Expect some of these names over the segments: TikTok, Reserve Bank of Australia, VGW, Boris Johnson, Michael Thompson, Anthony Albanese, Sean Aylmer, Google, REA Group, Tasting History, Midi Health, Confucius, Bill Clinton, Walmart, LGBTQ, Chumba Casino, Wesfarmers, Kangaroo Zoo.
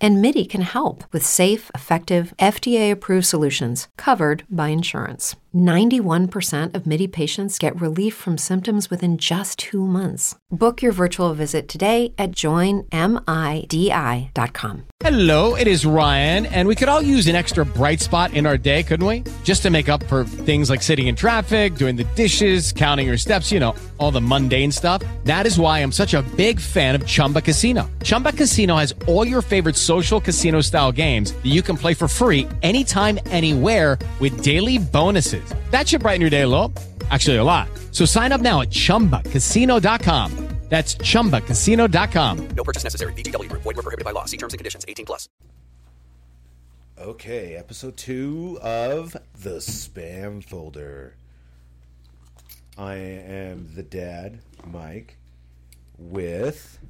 and Midi can help with safe, effective, FDA-approved solutions covered by insurance. 91% of Midi patients get relief from symptoms within just 2 months. Book your virtual visit today at joinmidi.com. Hello, it is Ryan, and we could all use an extra bright spot in our day, couldn't we? Just to make up for things like sitting in traffic, doing the dishes, counting your steps, you know, all the mundane stuff. That is why I'm such a big fan of Chumba Casino. Chumba Casino has all your favorite social casino-style games that you can play for free anytime, anywhere with daily bonuses. That should brighten your day a little. Actually, a lot. So sign up now at chumbacasino.com. That's chumbacasino.com. No purchase necessary. VGW Group. Void where prohibited by law. See terms and conditions. 18+. Okay, episode 2 of The Spam Folder. I am the dad, Mike, with...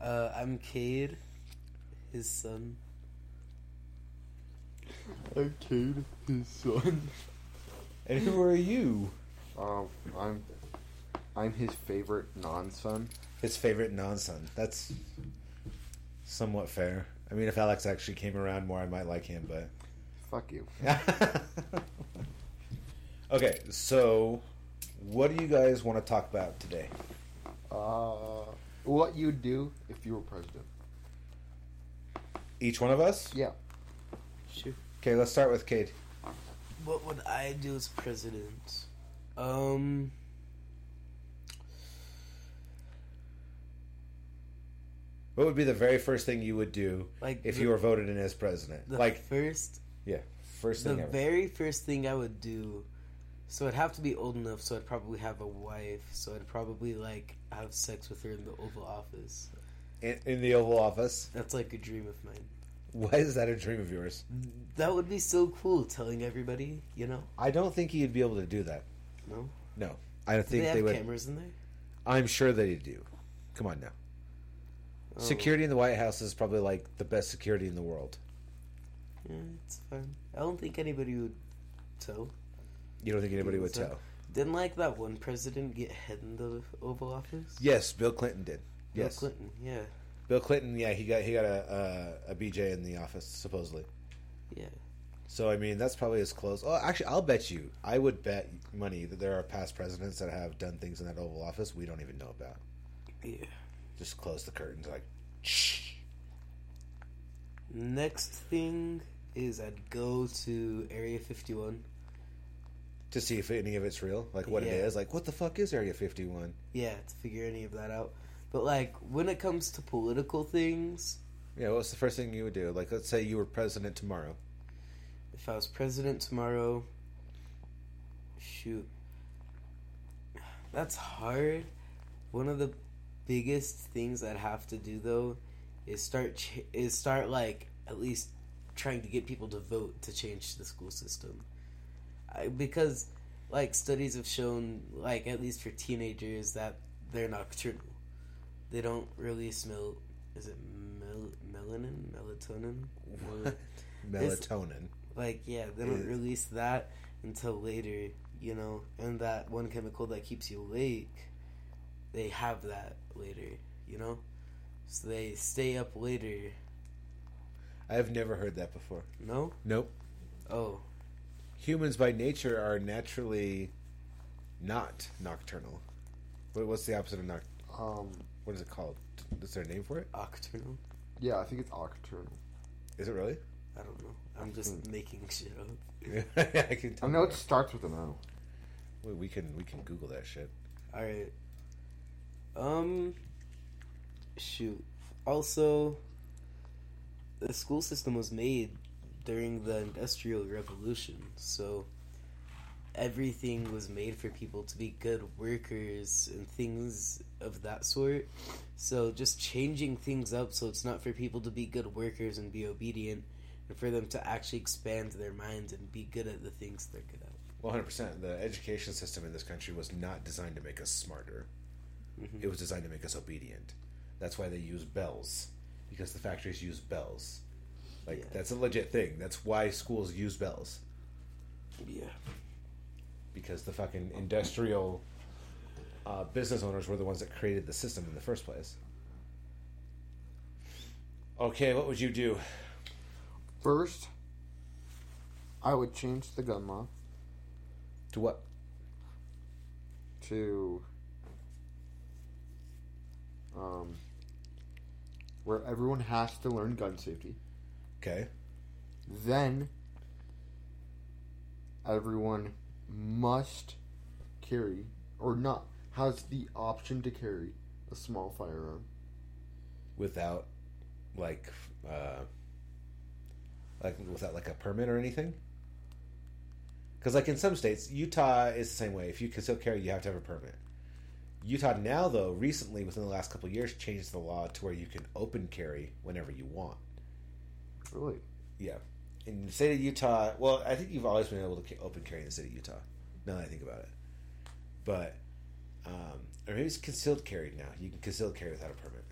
I'm Cade, his son. I'm Cade, his son. And who are you? I'm his favorite non-son. His favorite non-son. That's somewhat fair. I mean, if Alex actually came around more, I might like him, but... Fuck you. Okay, so what do you guys want to talk about today? What you'd do if you were president. Each one of us? Yeah. Sure. Okay, let's start with Cade. What would I do as president? What would be the very first thing you would do if you were voted in as president? The very first thing I would do, so I'd have to be old enough, so I'd probably have a wife, so I'd probably, have sex with her in the Oval Office. In the Oval Office? That's, a dream of mine. Why is that a dream of yours? That would be so cool, telling everybody, you know? I don't think you'd be able to do that. No? No. Do they have cameras in there? I'm sure they do. Come on now. Security in the White House is probably the best security in the world. Yeah, it's fine. I don't think anybody would tell. You don't think anybody would tell? Didn't that one president get head in the Oval Office? Yes, Bill Clinton did. Yes. Bill Clinton, yeah. Bill Clinton, yeah, he got a BJ in the office supposedly. Yeah. So I mean that's probably as close. Oh, actually, I would bet money that there are past presidents that have done things in that Oval Office we don't even know about. Yeah. Just close the curtains, shh. Next thing is I'd go to Area 51. To see if any of it's real? It is? What the fuck is Area 51? Yeah, to figure any of that out. But, when it comes to political things... Yeah, what's the first thing you would do? Let's say you were president tomorrow. If I was president tomorrow... Shoot. That's hard. One of the... biggest things I'd have to do though is start at least trying to get people to vote to change the school system, because studies have shown at least for teenagers that they're nocturnal. They don't really smell. Is it melatonin? What? Melatonin. They don't release that until later, you know, and that one chemical that keeps you awake. They have that later, you know? So they stay up later. I have never heard that before. No? Nope. Oh. Humans by nature are naturally not nocturnal. What's the opposite of nocturnal? What is it called? Is there a name for it? Octurnal? Yeah, I think it's octurnal. Is it really? I don't know. I'm just making shit up. I can tell. I know it starts with an O. Well, we can Google that shit. All right. Shoot. Also, the school system was made during the Industrial Revolution, so everything was made for people to be good workers and things of that sort. So just changing things up so it's not for people to be good workers and be obedient, and for them to actually expand their minds and be good at the things they're good at. 100%. The education system in this country was not designed to make us smarter. It was designed to make us obedient. That's why they use bells. because the factories use bells. Like, that's a legit thing. That's why schools use bells. Yeah. Because the fucking industrial business owners were the ones that created the system in the first place. Okay, what would you do? First, I would change the gun law. To what? To where everyone has to learn gun safety. Okay. Then everyone must carry, or not, has the option to carry a small firearm. Without, without a permit or anything? Because, in some states, Utah is the same way. If you conceal carry, you have to have a permit. Utah now, though, recently, within the last couple of years, changed the law to where you can open carry whenever you want. Really? Yeah. In the state of Utah, well, I think you've always been able to open carry in the state of Utah, now that I think about it. But, or maybe it's concealed carry now. You can conceal carry without a permit.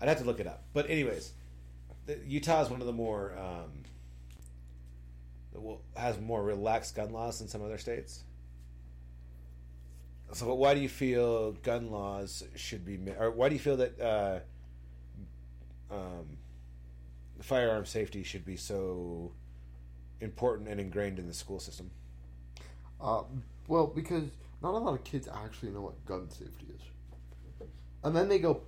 I'd have to look it up. But anyways, Utah is one of the more... has more relaxed gun laws than some other states. So why do you feel gun laws should be... Or why do you feel that firearm safety should be so important and ingrained in the school system? Well, because not a lot of kids actually know what gun safety is. And then they go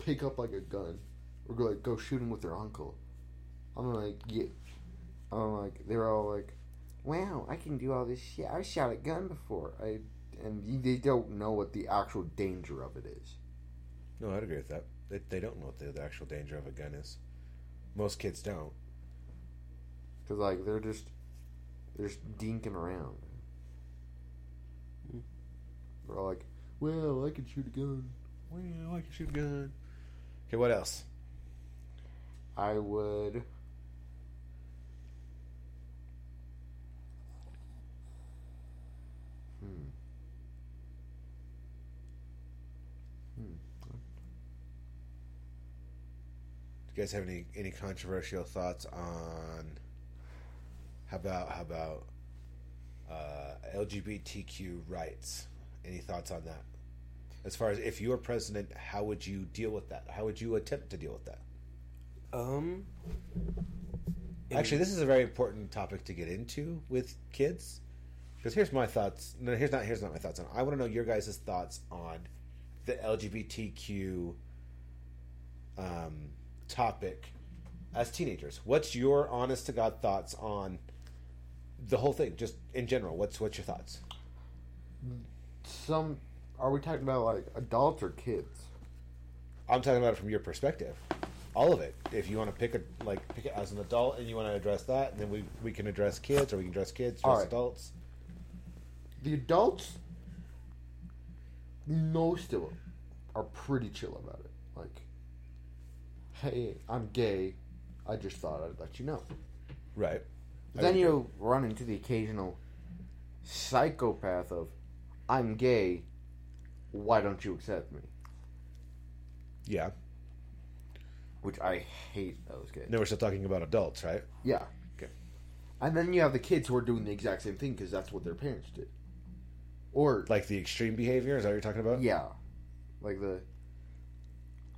pick up, a gun. Or, go shooting with their uncle. They're all like, wow, I can do all this shit. I shot a gun before. And they don't know what the actual danger of it is. No, I'd agree with that. They don't know what the actual danger of a gun is. Most kids don't. Because, they're just dinking around. They're all like, well, I can shoot a gun. Well, I can shoot a gun. Okay, what else? I would... You guys have any controversial thoughts on how about LGBTQ rights? Any thoughts on that? As far as if you were president, how would you deal with that? How would you attempt to deal with that? Actually, this is a very important topic to get into with kids. Because here's my thoughts. No, here's not my thoughts on. I want to know your guys' thoughts on the LGBTQ topic as teenagers. What's your honest to God thoughts on the whole thing, just in general? What's your thoughts? Are we talking about adults or kids? I'm talking about it from your perspective, all of it. If you want to pick it as an adult and you want to address that, and then we can address kids, or we can address kids, address adults. The adults, most of them, are pretty chill about it. Hey, I'm gay. I just thought I'd let you know. Right. Then you run into the occasional psychopath of, I'm gay, why don't you accept me? Yeah. Which I hate those kids. No, we're still talking about adults, right? Yeah. Okay. And then you have the kids who are doing the exact same thing because that's what their parents did. Or... Like the extreme behavior? Is that what you're talking about? Yeah.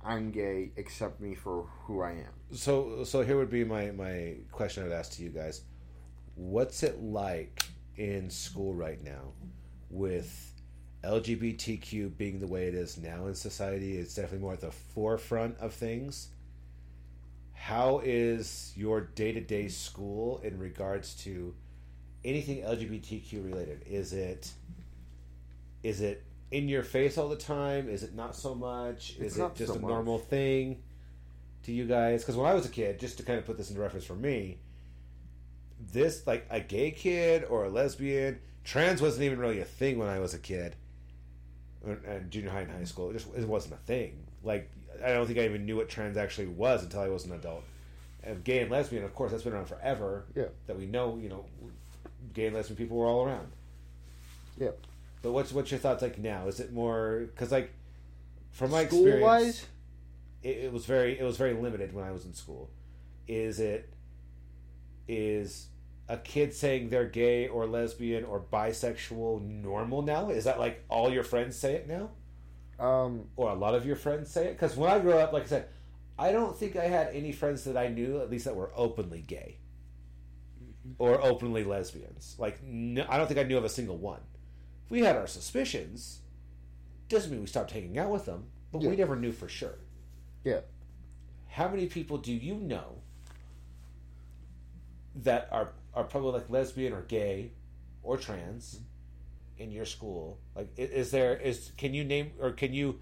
I'm gay, accept me for who I am. So here would be my question I would ask to you guys. What's it like in school right now with LGBTQ being the way it is now in society? It's definitely more at the forefront of things. How is your day-to-day school in regards to anything LGBTQ related? Is it in your face all the time? Is it not so much? Is it just a normal thing to you guys? Because when I was a kid, just to kind of put this into reference for me, this, a gay kid or a lesbian, trans wasn't even really a thing when I was a kid. And junior high and high school, it wasn't a thing. I don't think I even knew what trans actually was until I was an adult. And gay and lesbian, of course, that's been around forever. Yeah. That we know, gay and lesbian people were all around. Yeah. But what's your thoughts now? Is it more... Because, from my experience... School-wise, it was very limited when I was in school. Is a kid saying they're gay or lesbian or bisexual normal now? Is that like all your friends say it now? Or a lot of your friends say it? Because when I grew up, like I said, I don't think I had any friends that I knew, at least that were openly gay or openly lesbians. Like, no, I don't think I knew of a single one. We had our suspicions. Doesn't mean we stopped hanging out with them, but we never knew for sure. Yeah. How many people do you know that are probably like lesbian or gay or trans in your school? Like, can you name, or can you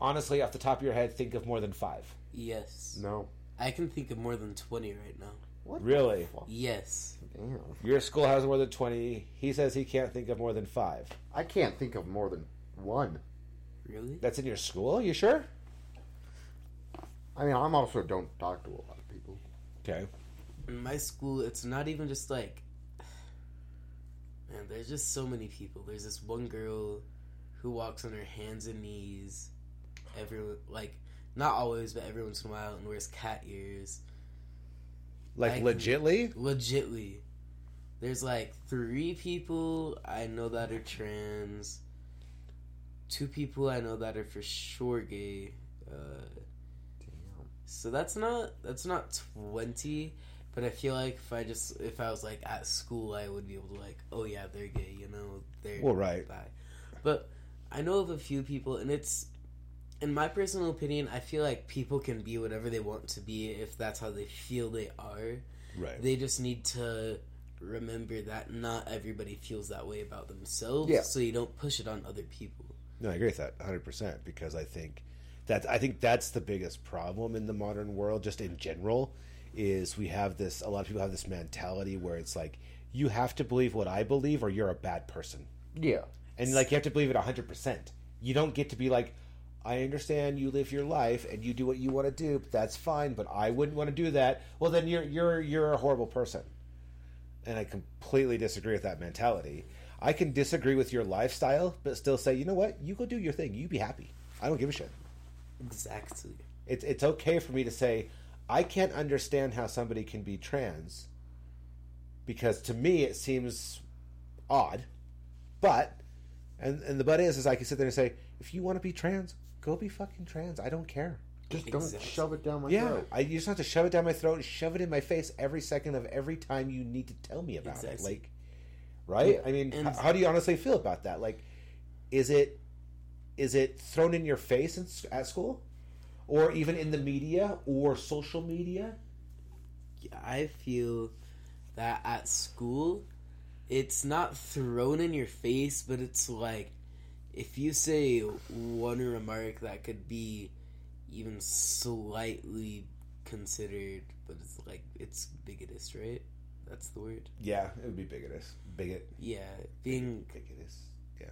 honestly off the top of your head think of more than 5? Yes. No. I can think of more than 20 right now. What? Really? Yes. Damn. Your school has more than 20. He says he can't think of more than 5. I can't think of more than 1. Really? That's in your school? You sure? I mean, I'm also don't talk to a lot of people. Okay. In my school, it's not even just like... Man, there's just so many people. There's this one girl who walks on her hands and knees. Everyone, like, not always, but every once in a while, and wears cat ears. Like, legitly? Legitly. There's like 3 people I know that are trans. 2 people I know that are for sure gay. Damn. So that's not 20, but I feel like if I was like at school, I would be able to like, oh yeah, they're gay, you know, they're well, right. Bi. But I know of a few people, and it's, in my personal opinion, I feel like people can be whatever they want to be if that's how they feel they are. Right. They just need to remember that not everybody feels that way about themselves, so you don't push it on other people. No, I agree with that 100%, because I think that's the biggest problem in the modern world, just in general, is a lot of people have this mentality where it's like, you have to believe what I believe or you're a bad person. Yeah. And like, you have to believe it 100%. You don't get to be like, I understand you live your life and you do what you want to do, but that's fine, but I wouldn't want to do that. Well, then you're a horrible person. And I completely disagree with that mentality. I can disagree with your lifestyle, but still say, you know what? You go do your thing. You be happy. I don't give a shit. Exactly. It's okay for me to say, I can't understand how somebody can be trans, because to me it seems odd, but... And the but is I can sit there and say, if you want to be trans, go be fucking trans. I don't care. Just don't shove it down my throat. Yeah, you just have to shove it down my throat and shove it in my face every second of every time you need to tell me about it. Like, right? Yeah. I mean, how do you honestly feel about that? Like, is it thrown in your face at school? Or even in the media or social media? Yeah, I feel that at school... It's not thrown in your face, but it's like, if you say one remark that could be even slightly considered, but it's like, it's bigotist, right? That's the word? Yeah, it would be bigotist. Bigot. Yeah, being... Bigotist, yeah.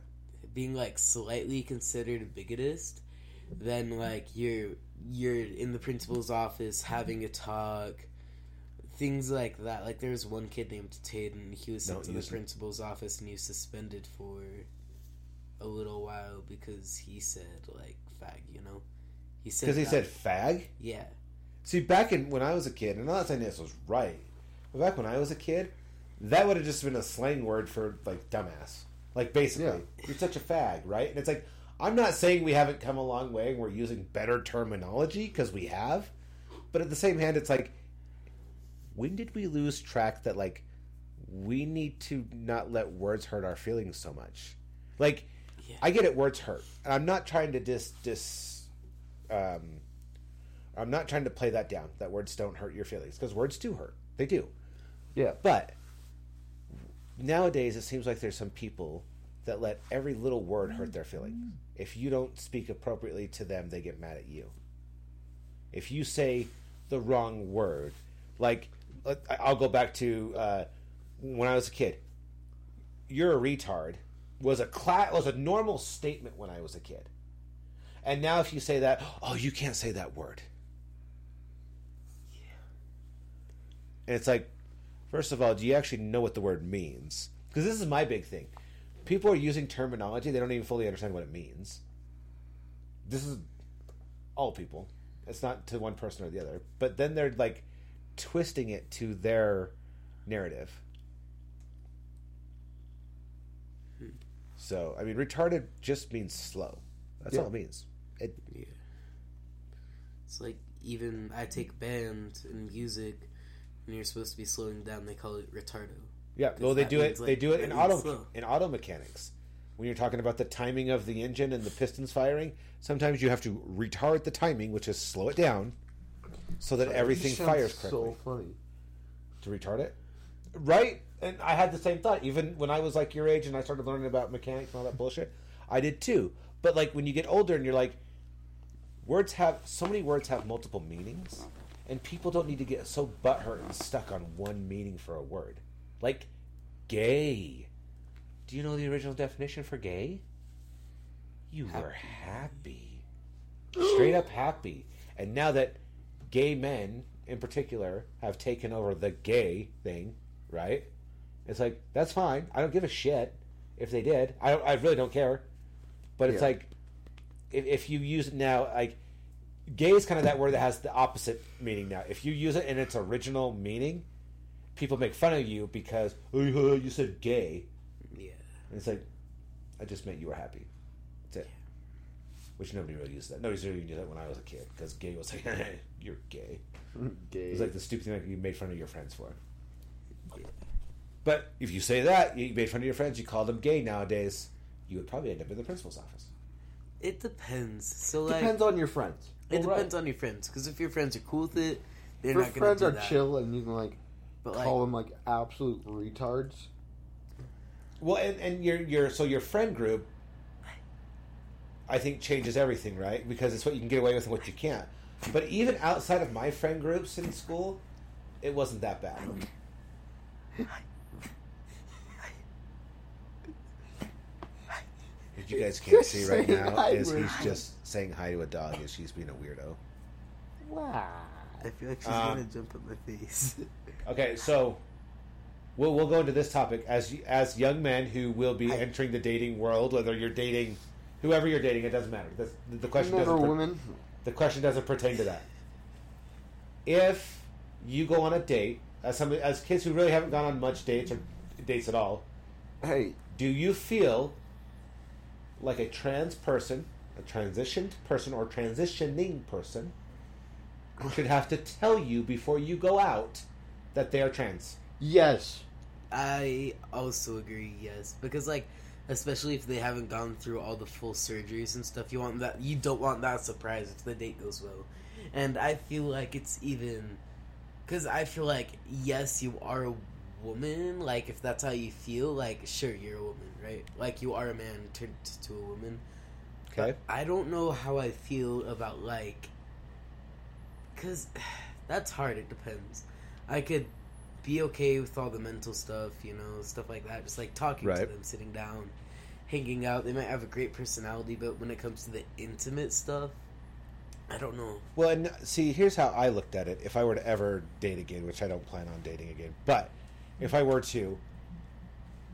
Being like slightly considered a bigotist, then like you're in the principal's office having a talk... Things like that. Like, there was one kid named Tate, and he was sent to the principal's office, and he was suspended for a little while because he said, like, fag, you know? Because he said fag? Yeah. See, back when I was a kid, and I'm not saying this was right, but back when I was a kid, that would have just been a slang word for, like, dumbass. Like, basically, you're such a fag, right? And it's like, I'm not saying we haven't come a long way and we're using better terminology, because we have, but at the same hand, it's like, when did we lose track that, like, we need to not let words hurt our feelings so much? Like, I get it, words hurt. And I'm not trying to I'm not trying to play that down, that words don't hurt your feelings. Because words do hurt. They do. Yeah. But nowadays, it seems like there's some people that let every little word hurt their feelings. If you don't speak appropriately to them, they get mad at you. If you say the wrong word, like... I'll go back to when I was a kid. You're a retard was a normal statement when I was a kid. And now if you say that, oh, you can't say that word. Yeah. And it's like, first of all, do you actually know what the word means? Because this is my big thing. People are using terminology. They don't even fully understand what it means. This is all people. It's not to one person or the other. But then they're like twisting it to their narrative. So, I mean, retarded just means slow. That's all it means. It's like even I take band and music, and you're supposed to be slowing down. They call it retardo. Yeah, well, they do it. Like, they do it in auto mechanics. When you're talking about the timing of the engine and the pistons firing, sometimes you have to retard the timing, which is slow it down, so that everything fires correctly. So funny to retard it, right? And I had the same thought. Even when I was like your age and I started learning about mechanics and all that bullshit, I did too. But like when you get older and you're like, words have multiple meanings, and people don't need to get so butthurt and stuck on one meaning for a word. Like gay. Do you know the original definition for gay? You were happy. Straight up happy. And now that gay men in particular have taken over the gay thing, right? It's like, that's fine. I don't give a shit if they did. I really don't care. But it's like, if you use it now, like, gay is kind of that word that has the opposite meaning now. If you use it in its original meaning, people make fun of you because, oh, you said gay. Yeah. And it's like, I just meant you were happy. That's it. Yeah. Which nobody really used that. Nobody really knew that when I was a kid because gay was like, you're gay. Gay. It was like the stupid thing that you made fun of your friends for. Yeah. But if you say that, you made fun of your friends, you call them gay nowadays, you would probably end up in the principal's office. It depends. So like, depends on your friends. Depends on your friends. Because if your friends are cool with it, they're not going to do that. If your friends are chill and you can like call them like absolute retards. Well, and your friend group, I think, changes everything, right? Because it's what you can get away with and what you can't. But even outside of my friend groups in school, it wasn't that bad. What you guys can't see right now is he's just saying hi to a dog as she's being a weirdo. Wow. I feel like she's going to jump at my face. Okay, so we'll go into this topic. As young men who will be entering the dating world, whether you're dating whoever you're dating, it doesn't matter. The question doesn't pertain to that. If you go on a date, as kids who really haven't gone on much dates or dates at all, do you feel like a trans person, a transitioned person, or transitioning person should have to tell you before you go out that they are trans? Yes. I also agree, yes. Because, like, especially if they haven't gone through all the full surgeries and stuff, you don't want that surprise if the date goes well. And I feel like it's even... Because I feel like, yes, you are a woman, like, if that's how you feel, like, sure, you're a woman, right? Like, you are a man turned to a woman. Okay. But I don't know how I feel about, like... Because that's hard, it depends. I could be okay with all the mental stuff, you know, stuff like that. Just, like, talking to them, sitting down, hanging out. They might have a great personality, but when it comes to the intimate stuff, I don't know. Well, and see, here's how I looked at it. If I were to ever date again, which I don't plan on dating again, but if I were to,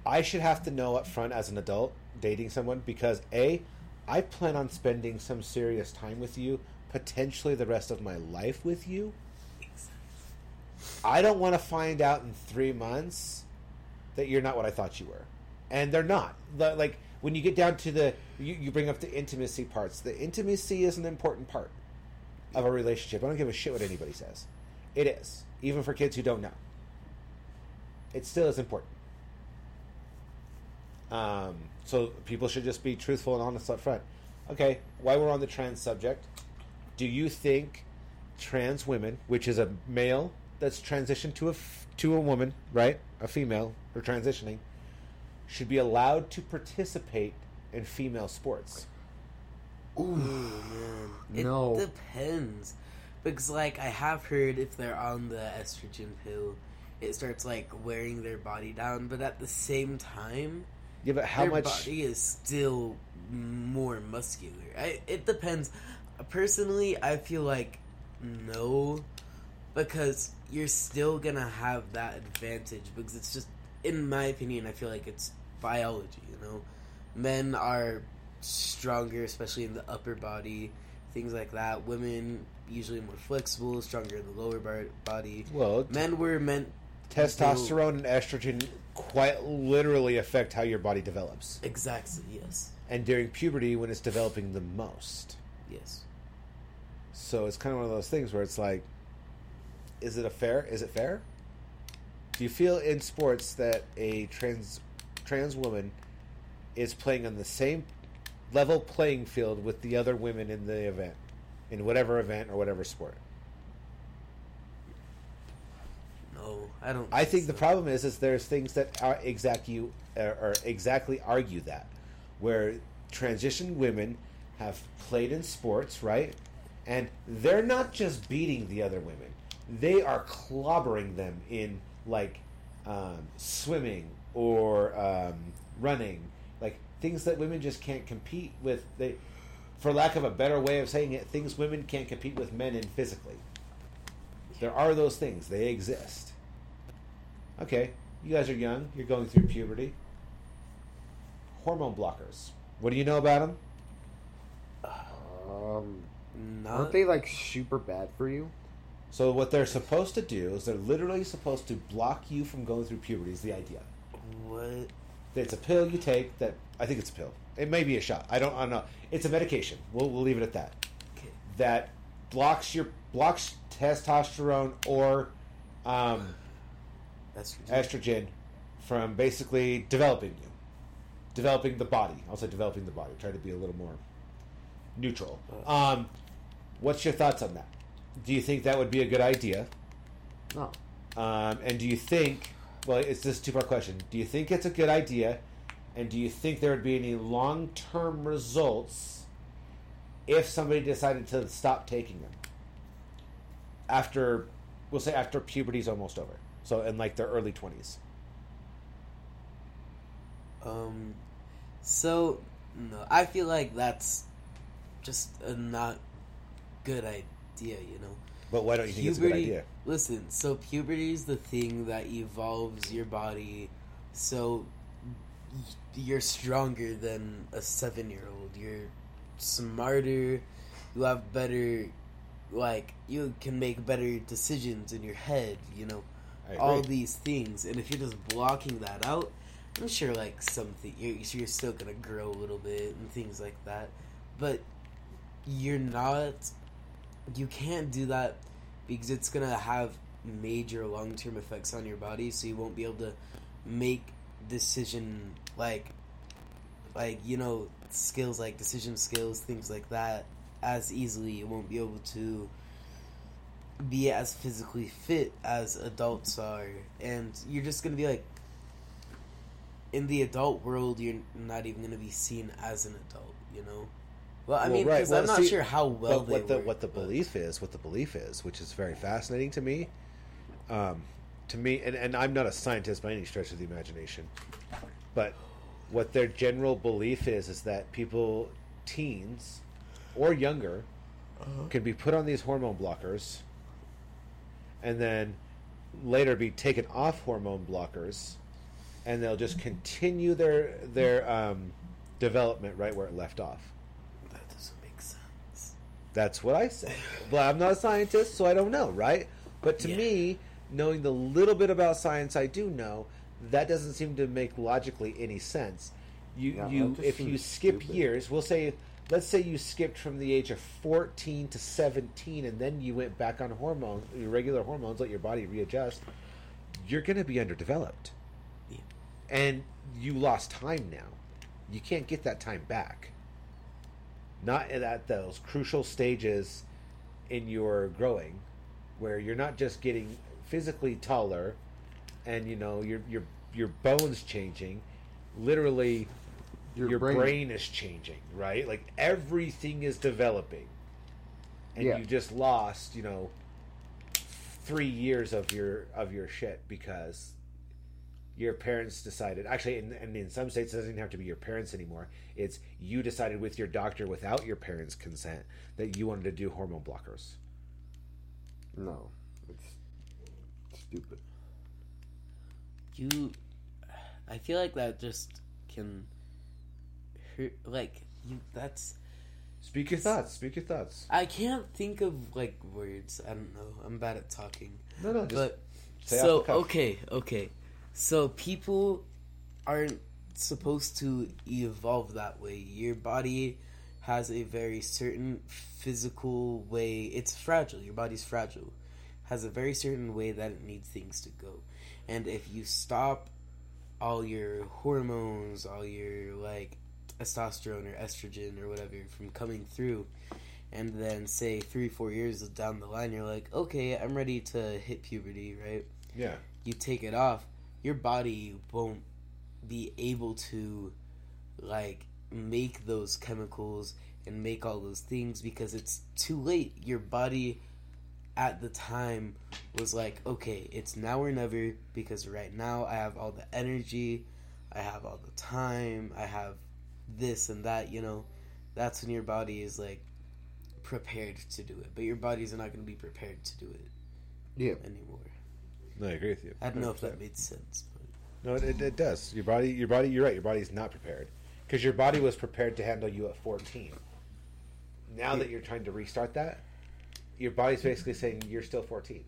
I should have to know up front as an adult dating someone because, A, I plan on spending some serious time with you, potentially the rest of my life with you. I don't want to find out in 3 months that you're not what I thought you were. And they're not. Like, when you get down to you bring up the intimacy parts. The intimacy is an important part of a relationship. I don't give a shit what anybody says. It is. Even for kids who don't know. It still is important. So people should just be truthful and honest up front. Okay, while we're on the trans subject, do you think trans women, which is a male that's transitioned to a woman, right? A female, or transitioning, should be allowed to participate in female sports? Ooh, man. No. It depends. Because, like, I have heard if they're on the estrogen pill, it starts, like, wearing their body down. But at the same time, yeah, but how much... body is still more muscular. It depends. Personally, I feel like no. Because you're still going to have that advantage. Because it's just, in my opinion, I feel like it's biology, you know? Men are stronger, especially in the upper body. things like that. Women usually more flexible, stronger in the lower body. Well, men were meant. Testosterone and estrogen quite literally affect how your body develops. Exactly, yes. And during puberty, when it's developing the most. Yes. So it's kind of one of those things where it's like, is it fair? Do you feel in sports that a trans woman is playing on the same level playing field with the other women in the event, in whatever event or whatever sport? I think the problem is there's things that are exactly argue that, where transitioned women have played in sports, right? And they're not just beating the other women; they are clobbering them in like swimming or running, like things that women just can't compete with. They, for lack of a better way of saying it, things women can't compete with men in physically. There are those things. They exist. Okay, you guys are young. You're going through puberty. Hormone blockers. What do you know about them? Aren't they, like, super bad for you? So what they're supposed to do is they're literally supposed to block you from going through puberty is the idea. What? It's a pill you take that... I think it's a pill. It may be a shot. I don't know. It's a medication. We'll leave it at that. Okay. That blocks testosterone or... estrogen from basically developing the body. I'll say developing the body. Try to be a little more neutral. What's your thoughts on that? Do you think that would be a good idea? No. And do you think, well, it's this two-part question. Do you think it's a good idea, and do you think there would be any long-term results if somebody decided to stop taking them? After puberty's almost over. So in like their early 20s. No, I feel like that's just a not good idea, you know. But why don't you think it's a good idea? Listen, so puberty is the thing that evolves your body, so you're stronger than a 7-year-old. You're smarter. You have better, like, you can make better decisions in your head, you know. All these things, and if you're just blocking that out, I'm sure like something you're still gonna grow a little bit and things like that, but you can't do that because it's gonna have major long-term effects on your body, so you won't be able to make decision skills like decision skills, things like that as easily. You won't be able to be as physically fit as adults are, and you're just gonna be like, in the adult world, you're not even gonna be seen as an adult, you know. Well, I mean, because I'm not sure how well they work. What the belief is, which is very fascinating to me. And I'm not a scientist by any stretch of the imagination, but what their general belief is that people, teens, or younger, can be put on these hormone blockers. And then later be taken off hormone blockers, and they'll just continue their development right where it left off. That doesn't make sense. That's what I say. But I'm not a scientist, so I don't know, right? But to me, knowing the little bit about science I do know, that doesn't seem to make logically any sense. If you skip years, let's say you skipped from the age of 14 to 17 and then you went back on hormones, your regular hormones, let your body readjust, you're going to be underdeveloped. Yeah. And you lost time now. You can't get that time back. Not at those crucial stages in your growing where you're not just getting physically taller and, you know, your bones changing, literally... Your brain is changing, right? Like, everything is developing. And you just lost, 3 years of your shit because your parents decided... Actually, in some states, it doesn't even have to be your parents anymore. It's you decided with your doctor, without your parents' consent, that you wanted to do hormone blockers. No. It's stupid. I feel like that just can... Like, you, that's Speak your thoughts. Speak your thoughts. I can't think of, like, words. I don't know. I'm bad at talking. No, just say off the cuff. Okay. So people aren't supposed to evolve that way. Your body has a very certain physical way. It's fragile. Your body's fragile. Has a very certain way that it needs things to go. And if you stop all your hormones, all your, like, testosterone or estrogen or whatever from coming through, and then say 3-4 years down the line you're like, okay, I'm ready to hit puberty, right? Yeah. You take it off, your body won't be able to, like, make those chemicals and make all those things because it's too late. Your body at the time was like, okay, it's now or never, because right now I have all the energy, I have all the time, I have this and that, you know. That's when your body is, like, prepared to do it. But your body's not going to be prepared to do it anymore. No, I agree with you. I don't know if that made sense. But. No, it does. Your body. You're right. Your body's not prepared, because your body was prepared to handle you at 14. Now that you're trying to restart that, your body's basically saying you're still 14.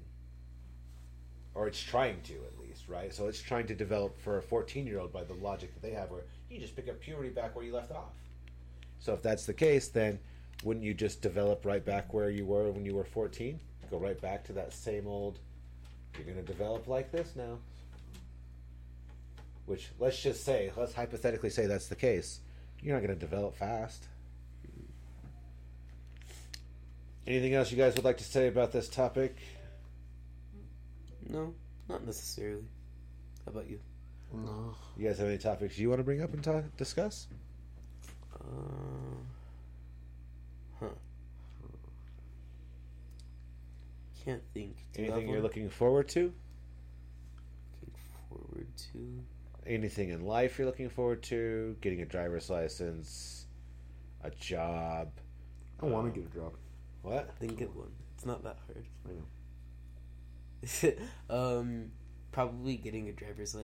Or it's trying to, at least, right? So it's trying to develop for a 14-year-old by the logic that they have, where you just pick up puberty back where you left off. So if that's the case, then wouldn't you just develop right back where you were when you were 14? Go right back to that same old, you're going to develop like this now. Which, let's hypothetically say that's the case. You're not going to develop fast. Anything else you guys would like to say about this topic? No, not necessarily. How about you? No. You guys have any topics you want to bring up and discuss? Can't think. Anything you're looking forward to? Anything in life you're looking forward to? Getting a driver's license, a job. I want to get a job. What? Then get one. It's not that hard. I know. Probably getting a driver's license.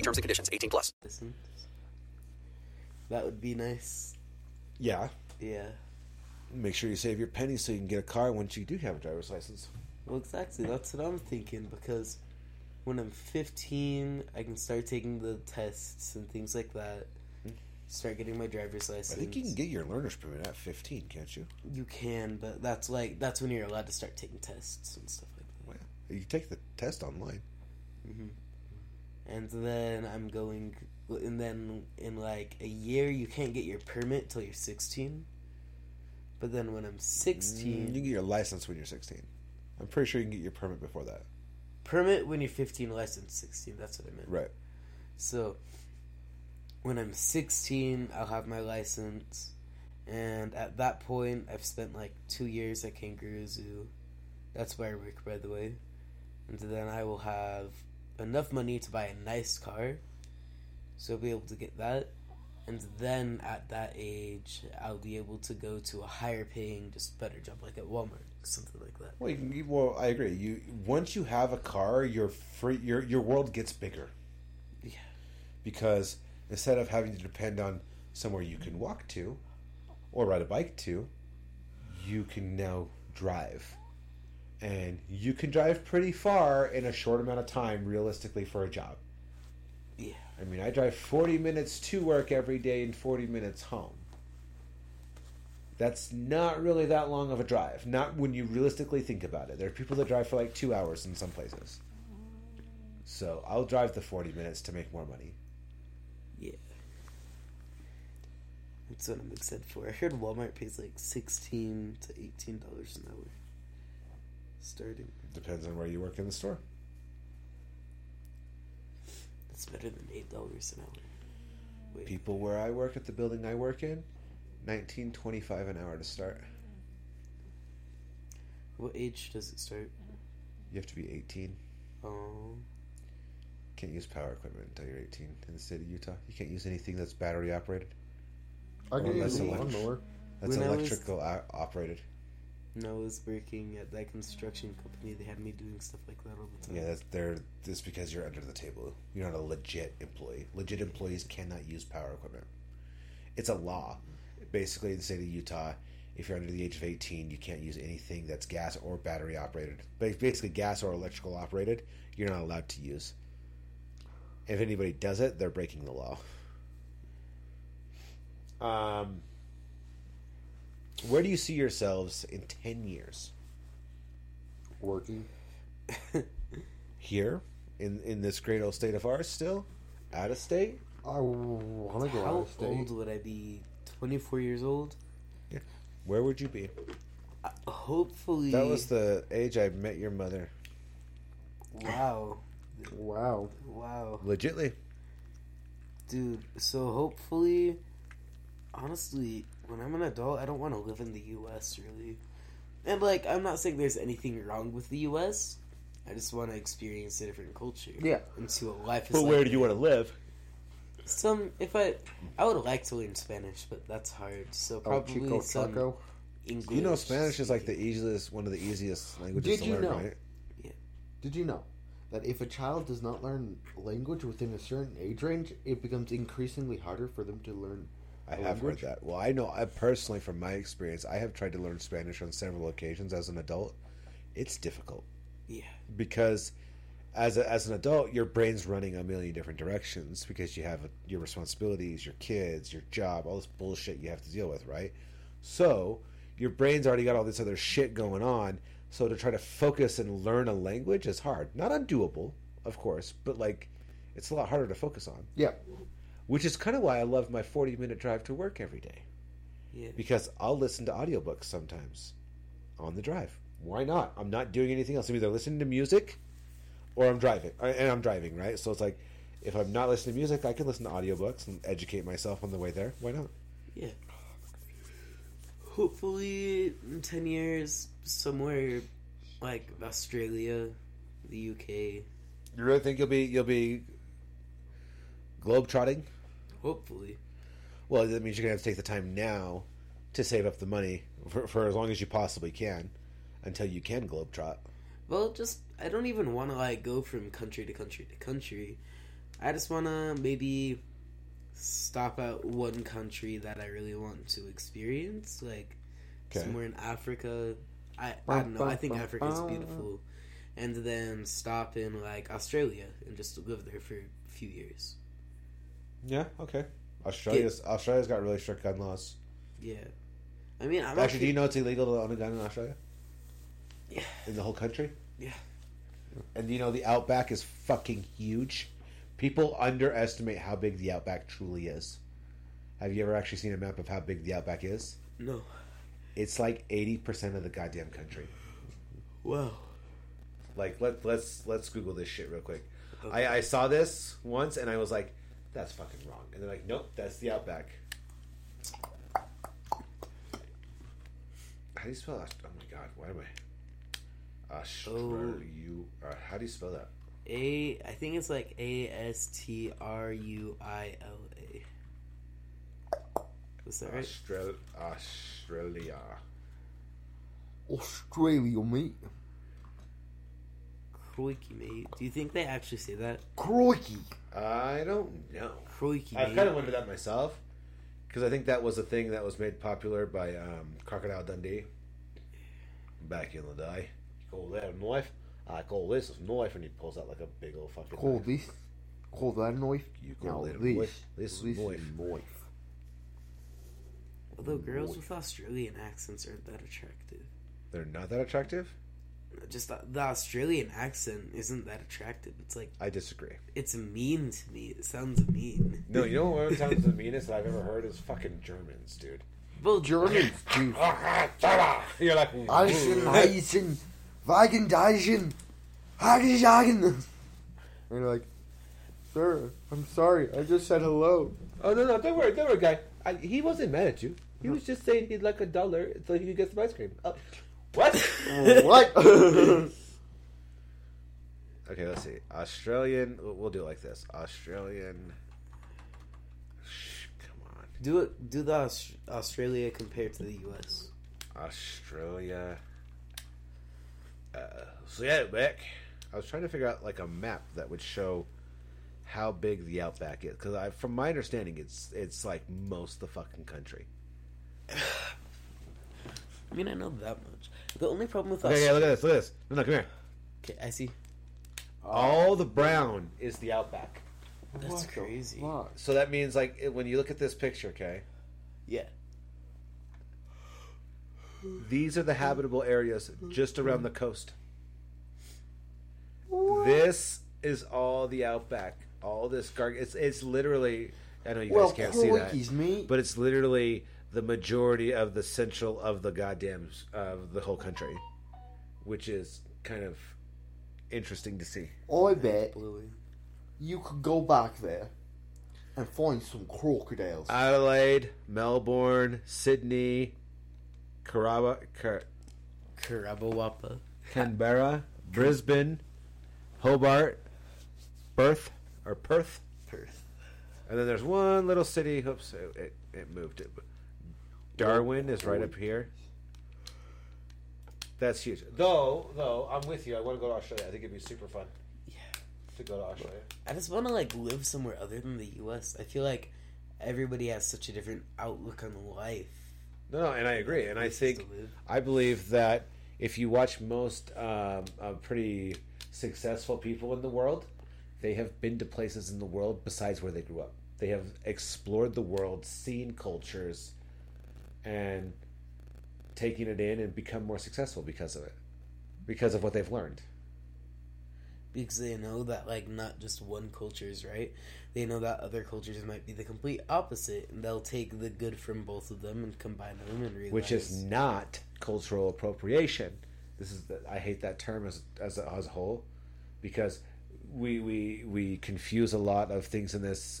terms and conditions. 18+. That would be nice. Yeah. Yeah. Make sure you save your pennies so you can get a car once you do have a driver's license. Well, exactly. That's what I'm thinking, because when I'm 15, I can start taking the tests and things like that. Start getting my driver's license. I think you can get your learner's permit at 15, can't you? You can, but that's when you're allowed to start taking tests and stuff like that. Well, yeah. You can take the test online. Mm-hmm. And then in like a year, you can't get your permit till you're 16. But then when I'm 16... you can get your license when you're 16. I'm pretty sure you can get your permit before that. Permit when you're 15, license 16. That's what I meant. Right. So... when I'm 16, I'll have my license, and at that point, I've spent, 2 years at Kangaroo Zoo. That's where I work, by the way. And then I will have enough money to buy a nice car, so I'll be able to get that. And then, at that age, I'll be able to go to a higher-paying, just better job, at Walmart, something like that. Well, I agree. Once you have a car, you're free, your world gets bigger. Yeah. Because... instead of having to depend on somewhere you can walk to or ride a bike to, you can now drive. And you can drive pretty far in a short amount of time, realistically, for a job. Yeah. I mean, I drive 40 minutes to work every day and 40 minutes home. That's not really that long of a drive. Not when you realistically think about it. There are people that drive for like 2 hours in some places. So I'll drive the 40 minutes to make more money. Yeah. That's what I'm excited for. I heard Walmart pays like $16 to $18 an hour. Starting. Depends on where you work in the store. That's better than $8 an hour. Wait. People where I work at the building I work in, $19.25 an hour to start. What age does it start? You have to be 18. Oh. Can't use power equipment until you're 18 in the state of Utah. You can't use anything that's battery operated. I can use a lawnmower. That's electrical operated. When I was working at that construction company, they had me doing stuff like that all the time. Yeah, that's because you're under the table. You're not a legit employee. Legit employees cannot use power equipment. It's a law. Basically, in the state of Utah, if you're under the age of 18, you can't use anything that's gas or battery operated. Basically, gas or electrical operated, you're not allowed to use. If anybody does it, they're breaking the law. Where do you see yourselves in 10 years? Working. Here? In this great old state of ours still? Out of state? I want to go out of state. How old would I be? 24 years old? Yeah. Where would you be? Hopefully. That was the age I met your mother. Wow. Wow. Wow. Legitly. Dude, so hopefully... Honestly, when I'm an adult, I don't want to live in the U.S., really. And, like, I'm not saying there's anything wrong with the U.S. I just want to experience a different culture. Yeah. And see what life is like. But where do you want to live? I would like to learn Spanish, but that's hard. So probably some English. You know, Spanish is, like, one of the easiest languages to learn, right? Yeah. Did you know that if a child does not learn language within a certain age range, it becomes increasingly harder for them to learn language? I have heard that. Well, I know personally from my experience, I have tried to learn Spanish on several occasions as an adult. It's difficult. Yeah. Because as an adult, your brain's running a million different directions because you have your responsibilities, your kids, your job, all this bullshit you have to deal with, right? So your brain's already got all this other shit going on, so to try to focus and learn a language is hard. Not undoable, of course, but like it's a lot harder to focus on. Yeah. Which is kind of why I love my 40-minute drive to work every day. Yeah. Because I'll listen to audiobooks sometimes on the drive. Why not? I'm not doing anything else. I'm either listening to music or I'm driving. And I'm driving, right? So it's like, if I'm not listening to music, I can listen to audiobooks and educate myself on the way there. Why not? Yeah. Hopefully, in 10 years, somewhere like Australia, the UK. You really think you'll be globetrotting? Hopefully. Well, that means you're going to have to take the time now to save up the money for as long as you possibly can until you can globetrot. Well, I don't even want to, like, go from country to country to country. I just want to maybe stop at one country that I really want to experience, like somewhere in Africa. I don't know. I think Africa's beautiful. And then stop in, like, Australia and just live there for a few years. Yeah, okay. Australia's got really strict gun laws. Yeah. I mean, Actually, do you know it's illegal to own a gun in Australia? Yeah. In the whole country? Yeah. And you know the outback is fucking huge? People underestimate how big the outback truly is. Have you ever actually seen a map of how big the outback is? No. It's like 80% of the goddamn country. Wow. Like, let's Google this shit real quick. Okay. I saw this once and I was like, that's fucking wrong. And they're like, nope, that's the outback. How do you spell that? Oh my god, why am I? How do you spell that? I think it's like ASTRUILA. Was that right? Australia. Australia, mate. Crikey, mate. Do you think they actually say that? Crikey. I don't know. Crikey, mate. I kind of wondered that myself. Because I think that was a thing that was made popular by Crocodile Dundee. Back in the day. You call that a knife? I call this a knife. And he pulls out like a big old fucking call knife. This? Call that a knife? You call that a knife? This is a knife. Although girls with Australian accents aren't that attractive. They're not that attractive? Just the Australian accent isn't that attractive. It's like... I disagree. It's mean to me. It sounds mean. No, you know what sounds the meanest that I've ever heard is fucking Germans, dude. Well, Germans, dude. You're like... Eisen, Wagen, Deischen, Hagenjagen. And you're like, sir, I'm sorry. I just said hello. Oh, no, don't worry, guy. He wasn't mad at you. He was just saying he'd like $1 so he could get some ice cream. Oh. What? What? Okay, let's see. Australian. We'll do it like this. Australian. Shh, come on. Do it. Do the Australia compared to the U.S. Australia. So yeah, Outback. I was trying to figure out like a map that would show how big the Outback is, because from my understanding, it's like most of the fucking country. I mean, I know that much. The only problem with Australia... Okay, look at this. No, come here. Okay, I see. All the brown is the Outback. That's crazy. So that means, like, when you look at this picture, okay? Yeah. These are the habitable areas just around the coast. What? This is all the Outback. All this garg... It's literally... I know you guys can't see that. Me. But it's literally... the majority of the central of the goddamn of the whole country, which is kind of interesting to see. I bet you could go back there and find some crocodiles. Adelaide, Melbourne, Sydney, Carawapa, Canberra, Brisbane, Hobart, Perth, and then there's one little city. Oops, it moved it. Darwin is right up here. That's huge. Though, I'm with you. I want to go to Australia. I think it'd be super fun. Yeah. To go to Australia. I just want to, like, live somewhere other than the U.S. I feel like everybody has such a different outlook on life. No, and I agree. And I believe that if you watch most pretty successful people in the world, they have been to places in the world besides where they grew up. They have explored the world, seen cultures, and taking it in and become more successful because of it. Because of what they've learned. Because they know that, like, not just one culture is right. They know that other cultures might be the complete opposite. And they'll take the good from both of them and combine them and realize... Which is not cultural appropriation. This is... I hate that term as a whole. Because we confuse a lot of things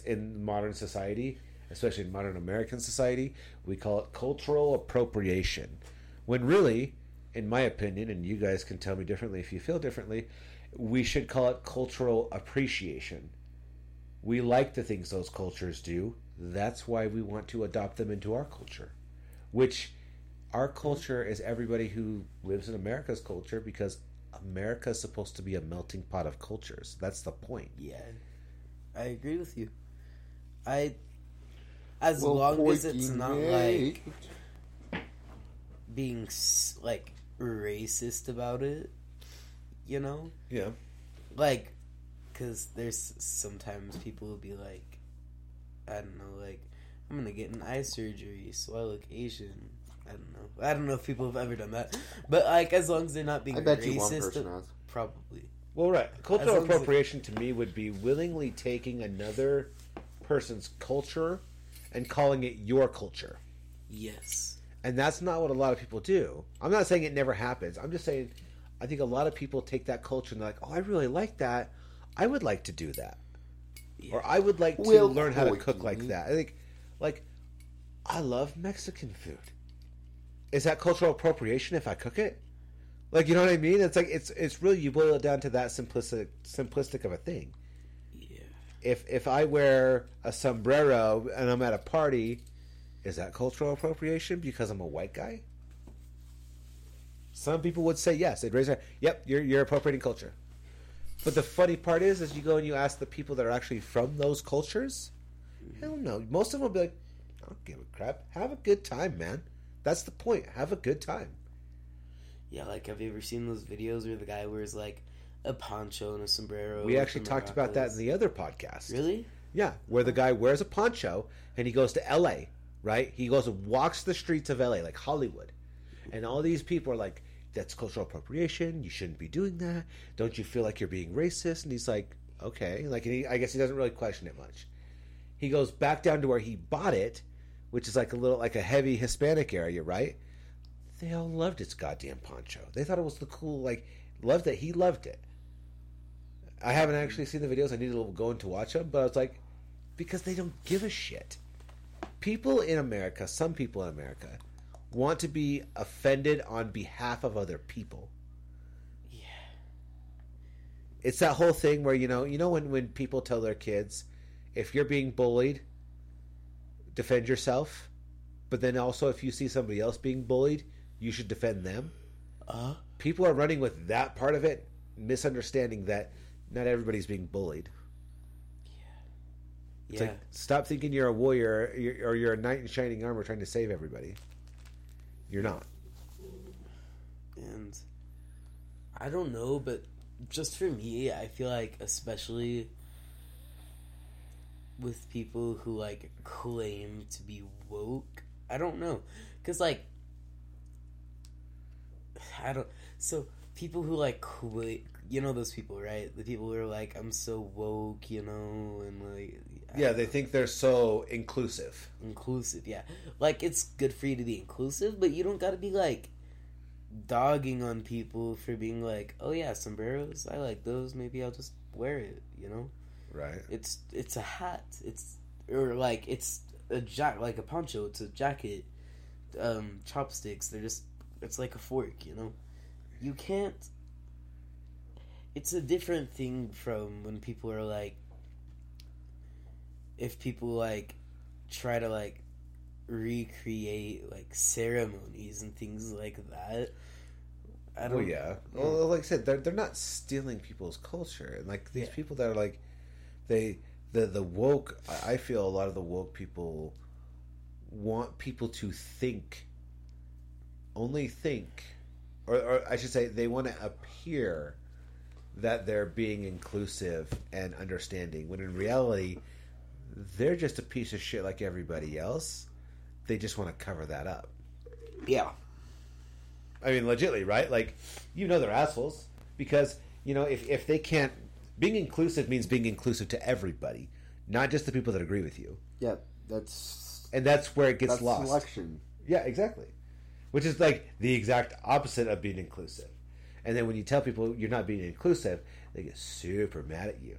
in modern society... especially in modern American society, we call it cultural appropriation. When really, in my opinion, and you guys can tell me differently if you feel differently, we should call it cultural appreciation. We like the things those cultures do. That's why we want to adopt them into our culture. Which, our culture is everybody who lives in America's culture, because America is supposed to be a melting pot of cultures. That's the point. Yeah, I agree with you. As long as it's not, like, being, like, racist about it, you know? Yeah. Like, because there's sometimes people will be like, I don't know, like, I'm going to get an eye surgery so I look Asian. I don't know. I don't know if people have ever done that. But, like, as long as they're not being racist. I bet you one person has. Probably. Well, right. Cultural appropriation to me would be willingly taking another person's culture and calling it your culture. Yes. And that's not what a lot of people do. I'm not saying it never happens. I'm just saying I think a lot of people take that culture and they're like, oh, I really like that. I would like to do that. Yeah. Or I would like to learn how to cook like that. I think, like, I love Mexican food. Is that cultural appropriation if I cook it? Like, you know what I mean? It's like, it's really, you boil it down to that simplistic of a thing. If I wear a sombrero and I'm at a party, is that cultural appropriation because I'm a white guy? Some people would say yes. They'd raise their hand. Yep, you're appropriating culture. But the funny part is you go and you ask the people that are actually from those cultures, hell no. Most of them will be like, I don't give a crap. Have a good time, man. That's the point. Have a good time. Yeah, like, have you ever seen those videos where the guy wears, like, a poncho and a sombrero? We actually talked about that in the other podcast. Really? Yeah, where the guy wears a poncho and he goes to LA right? He goes and walks the streets of LA, like Hollywood. And all these people are like, that's cultural appropriation. You shouldn't be doing that. Don't you feel like you're being racist? And he's like, okay. Like, and I guess he doesn't really question it much. He goes back down to where he bought it, which is like a little, like a heavy Hispanic area, right? They all loved his goddamn poncho. They thought it was the cool, like, loved it. He loved it. I haven't actually seen the videos. I need to go in to watch them, but I was like, because they don't give a shit. People in America, some people in America, want to be offended on behalf of other people. Yeah. It's that whole thing where, you know when people tell their kids, if you're being bullied, defend yourself. But then also if you see somebody else being bullied, you should defend them. People are running with that part of it, misunderstanding that not everybody's being bullied. It's like, stop thinking you're a warrior or you're a knight in shining armor trying to save everybody. You're not. And I don't know, but just for me, I feel like especially with people who, like, claim to be woke, I don't know. Because, like, so people who, like, you know those people, right? The people who are like, I'm so woke, you know, and like... they think they're so inclusive. Inclusive, yeah. Like, it's good for you to be inclusive, but you don't gotta be, like, dogging on people for being like, oh yeah, sombreros, I like those, maybe I'll just wear it, you know? Right. It's a hat, it's a like a poncho, it's a jacket, chopsticks, they're just, it's like a fork, you know? You can't... It's a different thing from when people are like... If people, like, try to, like, recreate, like, ceremonies and things like that. I don't... Oh, yeah. Well, like I said, they're not stealing people's culture. And, like, these people that are, like... The woke... I feel a lot of the woke people want people to think. Only think... Or I should say, they want to appear that they're being inclusive and understanding, when in reality, they're just a piece of shit like everybody else. They just want to cover that up. Yeah. I mean, legitly, right? Like, they're assholes. Because, if they can't... Being inclusive means being inclusive to everybody, not just the people that agree with you. Yeah, that's... And that's where it gets lost. That's selection. Yeah, exactly. Which is like the exact opposite of being inclusive. And then when you tell people you're not being inclusive, they get super mad at you.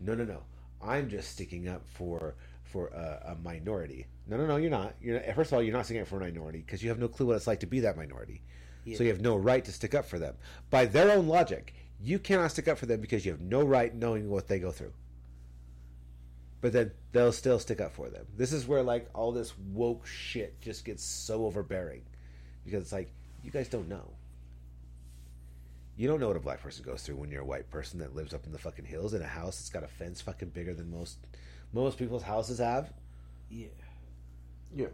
No. I'm just sticking up for a minority. No, you're not. First of all, you're not sticking up for a minority because you have no clue what it's like to be that minority. Yeah. So you have no right to stick up for them. By their own logic, you cannot stick up for them because you have no right knowing what they go through. But then they'll still stick up for them. This is where, like, all this woke shit just gets so overbearing. Because it's like, you guys don't know. You don't know what a black person goes through when you're a white person that lives up in the fucking hills in a house that's got a fence fucking bigger than most people's houses have. Yeah. Yeah.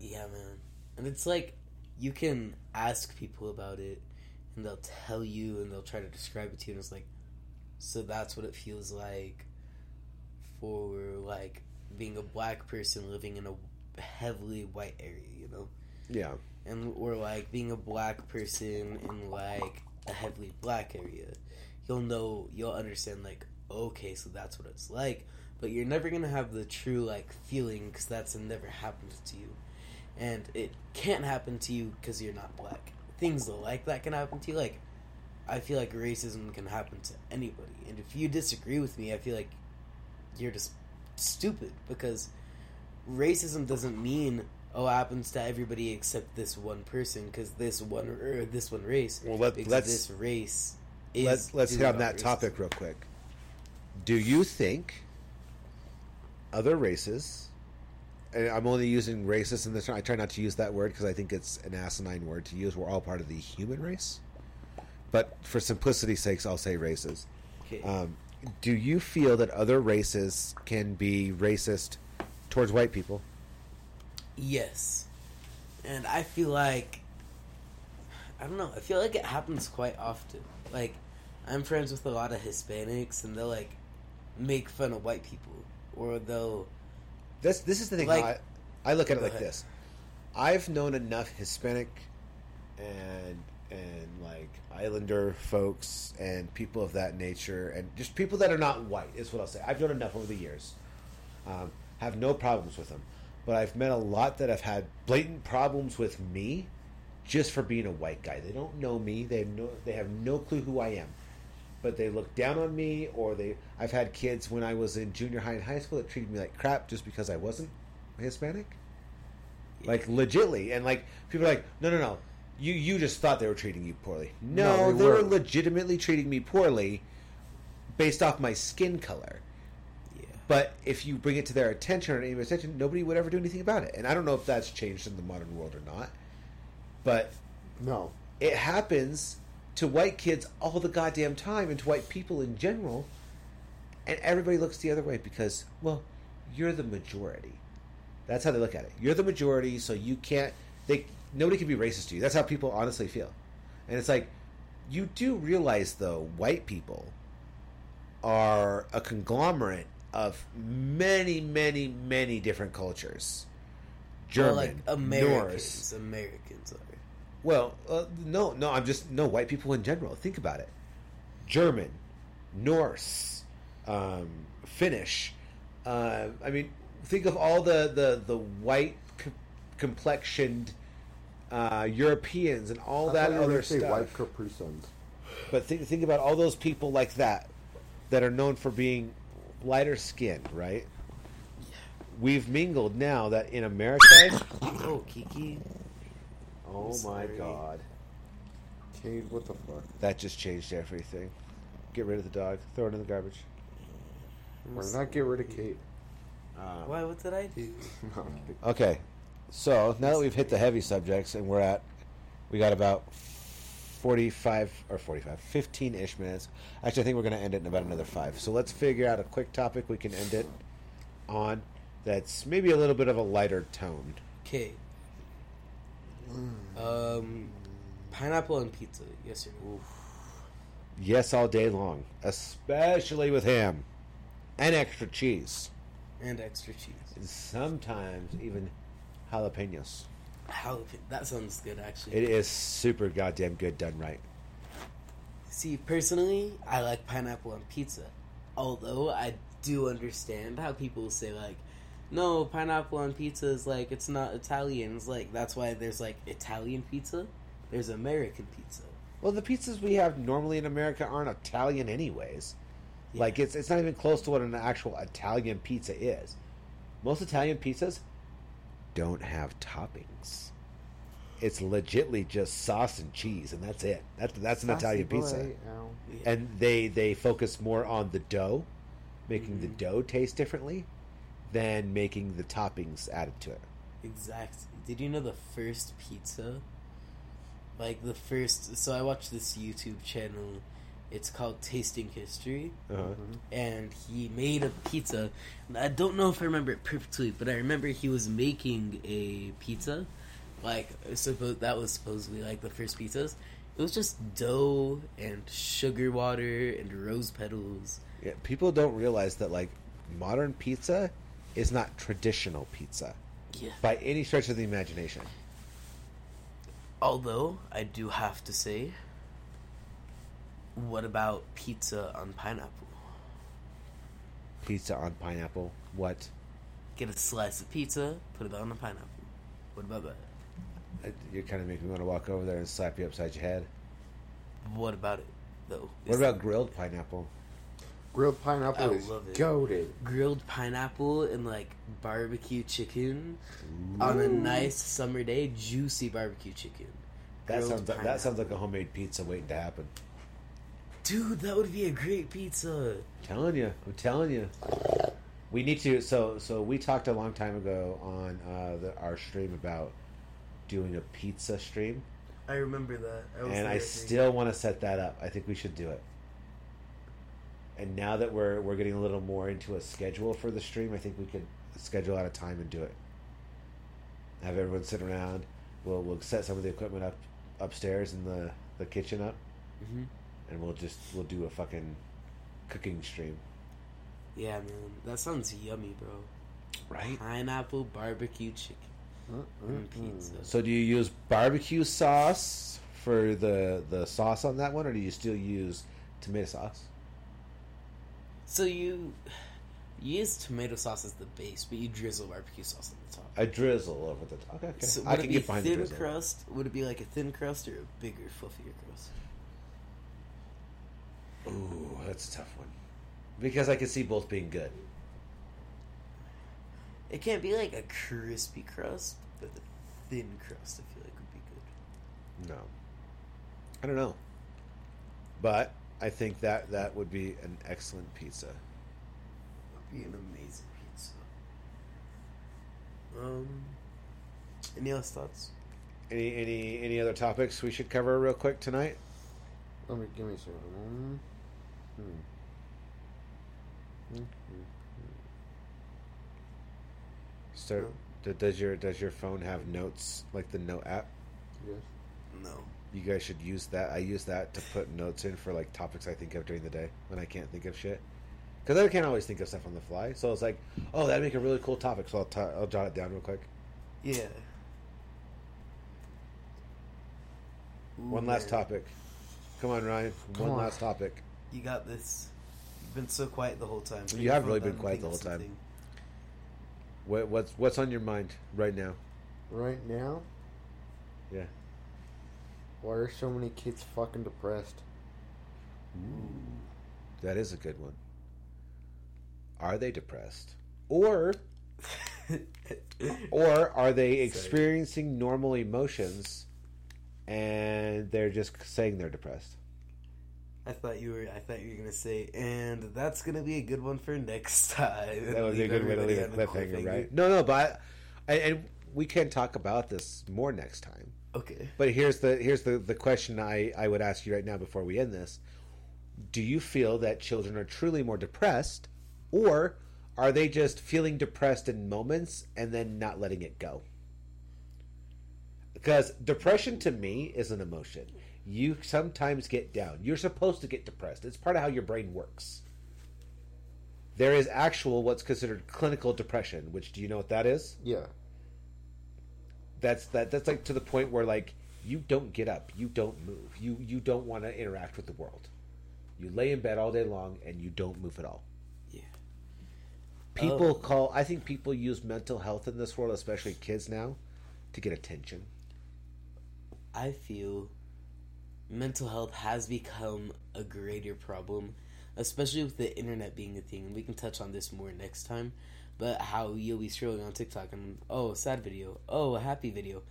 Yeah, man. And it's like, you can ask people about it, and they'll tell you, and they'll try to describe it to you, and it's like, so that's what it feels like for, like, being a black person living in a heavily white area, Yeah. And or like being a black person in like a heavily black area. You'll understand, like, okay, so that's what it's like, but you're never going to have the true, like, feeling because that's never happened to you. And it can't happen to you because you're not black. Things like that can happen to you. Like, I feel like racism can happen to anybody. And if you disagree with me, I feel like you're just stupid, because racism doesn't mean, oh, it happens to everybody except this one person because this one race. Well, this race is... Let's hit on that racism topic real quick. Do you think other races... And I'm only using racist in this term. I try not to use that word because I think it's an asinine word to use. We're all part of the human race. But for simplicity's sake, I'll say races. Okay. Do you feel that other races can be racist towards white people? Yes. And I feel like... I don't know. I feel like it happens quite often. Like, I'm friends with a lot of Hispanics, and they'll, like, make fun of white people. or they'll... This is the thing. Like, I look at it like this. I've known enough Hispanic and like Islander folks and people of that nature and just people that are not white is what I'll say. I've known enough over the years. Have no problems with them. But I've met a lot that have had blatant problems with me just for being a white guy. They don't know me. They have no clue who I am. But they look down on me, or I've had kids when I was in junior high and high school that treated me like crap just because I wasn't Hispanic. Yeah. Like, legitly. And, like, people are like, no. You just thought they were treating you poorly. No, they were legitimately treating me poorly based off my skin color. Yeah. But if you bring it to their attention or anybody's attention, nobody would ever do anything about it. And I don't know if that's changed in the modern world or not. But no, it happens to white kids all the goddamn time and to white people in general. And everybody looks the other way because, well, you're the majority. That's how they look at it. You're the majority, so you can't... Nobody can be racist to you. That's how people honestly feel. And it's like, you do realize, though, white people are a conglomerate of many, many, many different cultures. German, like Americans, Norse. Americans are. Well, no, I'm just... No, white people in general. Think about it. German, Norse, Finnish. I mean, think of all the white complexioned Europeans and all that other stuff. I thought you were going to say white Capri Suns. But think about all those people like that are known for being lighter skinned, right? Yeah. We've mingled now that in America... Oh, Kiki... Oh my god. Cade, what the fuck? That just changed everything. Get rid of the dog. Throw it in the garbage. Or not get rid of Cade. Why? What did I do? Okay. So, now that we've hit the heavy subjects and we got about 15-ish minutes. Actually, I think we're going to end it in about another 5. So let's figure out a quick topic we can end it on that's maybe a little bit of a lighter tone. Okay. Pineapple on pizza, yes or no? Oof. Yes, all day long, especially with ham and extra cheese, and sometimes even jalapenos. That sounds good, actually. It is super goddamn good done right. See, personally, I like pineapple on pizza, although I do understand how people say, like, no, pineapple on pizza is, like, it's not Italian. It's, like, that's why there's, like, Italian pizza. There's American pizza. Well, the pizzas we have normally in America aren't Italian anyways. Yeah. Like, it's not even close to what an actual Italian pizza is. Most Italian pizzas don't have toppings. It's legitly just sauce and cheese, and that's it. That's an Italian pizza. Yeah. And they focus more on the dough, making the dough taste differently, than making the toppings added to it. Exactly. Did you know the first pizza? Like, the first... So I watched this YouTube channel. It's called Tasting History. Uh-huh. And he made a pizza. I don't know if I remember it perfectly, but I remember he was making a pizza. Like, that was supposedly, like, the first pizzas. It was just dough and sugar water and rose petals. Yeah, people don't realize that, like, modern pizza... is not traditional pizza. Yeah. By any stretch of the imagination. Although, I do have to say, what about pizza on pineapple? Pizza on pineapple? What? Get a slice of pizza, put it on a pineapple. What about that? You're kind of making me want to walk over there and slap you upside your head. What about it, though? What about grilled pineapple? Grilled pineapple is goated. Grilled pineapple and, like, barbecue chicken. Ooh. On a nice summer day, juicy barbecue chicken. That sounds like a homemade pizza waiting to happen. Dude, that would be a great pizza. I'm telling you. We need to... So we talked a long time ago on our stream about doing a pizza stream. I remember that. I still want to set that up. I think we should do it. And now that we're getting a little more into a schedule for the stream, I think we could schedule out a time and do it. Have everyone sit around. We'll set some of the equipment up upstairs in the kitchen up, and we'll do a fucking cooking stream. Yeah, man. That sounds yummy, bro. Right? Pineapple barbecue chicken and pizza. So do you use barbecue sauce for the sauce on that one, or do you still use tomato sauce? So you use tomato sauce as the base, but you drizzle barbecue sauce on the top. I drizzle over the top. Okay. So I can get behind the drizzle. Crust? Would it be like a thin crust or a bigger, fluffier crust? Ooh, that's a tough one. Because I can see both being good. It can't be like a crispy crust, but a thin crust I feel like would be good. No. I don't know. But I think that would be an excellent pizza. It would be an amazing pizza. Any other thoughts? Any other topics we should cover real quick tonight? Give me some. So, does your phone have notes, like the note app? Yes. No. You guys should use that. I use that to put notes in for like topics I think of during the day when I can't think of shit, because I can't always think of stuff on the fly. So it's like, oh, that'd make a really cool topic. So I'll jot it down real quick. Yeah. One last topic. Come on, Ryan. Come on. Last topic. You got this. You've been so quiet the whole time. You have really been quiet the whole time. What's on your mind right now? Right now? Yeah. Why are so many kids fucking depressed? Ooh, that is a good one. Are they depressed? Or are they experiencing normal emotions and they're just saying they're depressed? I thought you were going to say, and that's going to be a good one for next time. That would be a good way to leave a cliffhanger, right? No, but and we can talk about this more next time. Okay. But here's the question I would ask you right now before we end this. Do you feel that children are truly more depressed, or are they just feeling depressed in moments and then not letting it go? Because depression to me is an emotion. You sometimes get down. You're supposed to get depressed. It's part of how your brain works. There is actual what's considered clinical depression, which, do you know what that is? Yeah. That's like to the point where like you don't get up, you don't move, you don't want to interact with the world. You lay in bed all day long and you don't move at all. Yeah. I think people use mental health in this world, especially kids now, to get attention. I feel mental health has become a greater problem, especially with the internet being a thing. We can touch on this more next time, but how you'll be scrolling on TikTok and, oh, a sad video, oh, a happy video,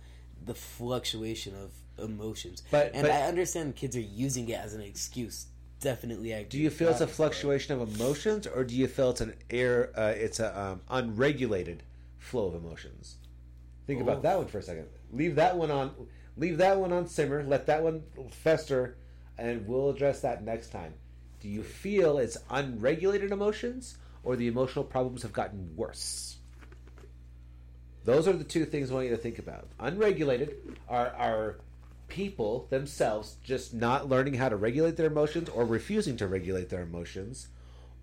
the fluctuation of emotions. But I understand kids are using it as an excuse. Definitely. I agree. Do you feel it's a fluctuation of emotions, or do you feel it's an unregulated flow of emotions? Think about that one for a second. Leave that one on simmer. Let that one fester, and we'll address that next time. Do you feel it's unregulated emotions, or the emotional problems have gotten worse? Those are the two things I want you to think about. Unregulated are people themselves just not learning how to regulate their emotions or refusing to regulate their emotions,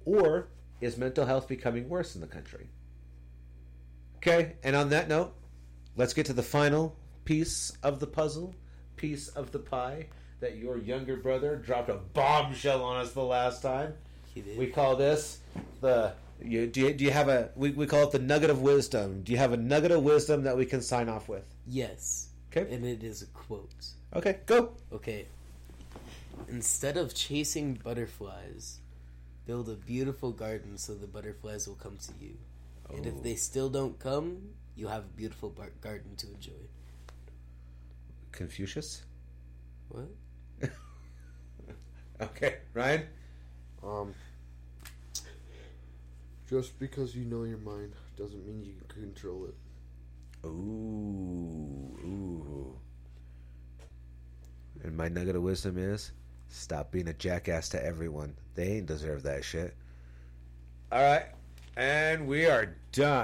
or is mental health becoming worse in the country? Okay, and on that note, let's get to the final piece of the puzzle, piece of the pie that your younger brother dropped a bombshell on us the last time. He did. We call this we call it the nugget of wisdom. Do you have a nugget of wisdom that we can sign off with? Yes. Okay. And it is a quote. Okay, go. Okay. Instead of chasing butterflies, build a beautiful garden so the butterflies will come to you. Oh. And if they still don't come, you have a beautiful garden to enjoy. Confucius? What? Okay, Ryan? Just because you know your mind doesn't mean you can control it. Ooh. And my nugget of wisdom is, stop being a jackass to everyone. They ain't deserve that shit. Alright, and we are done.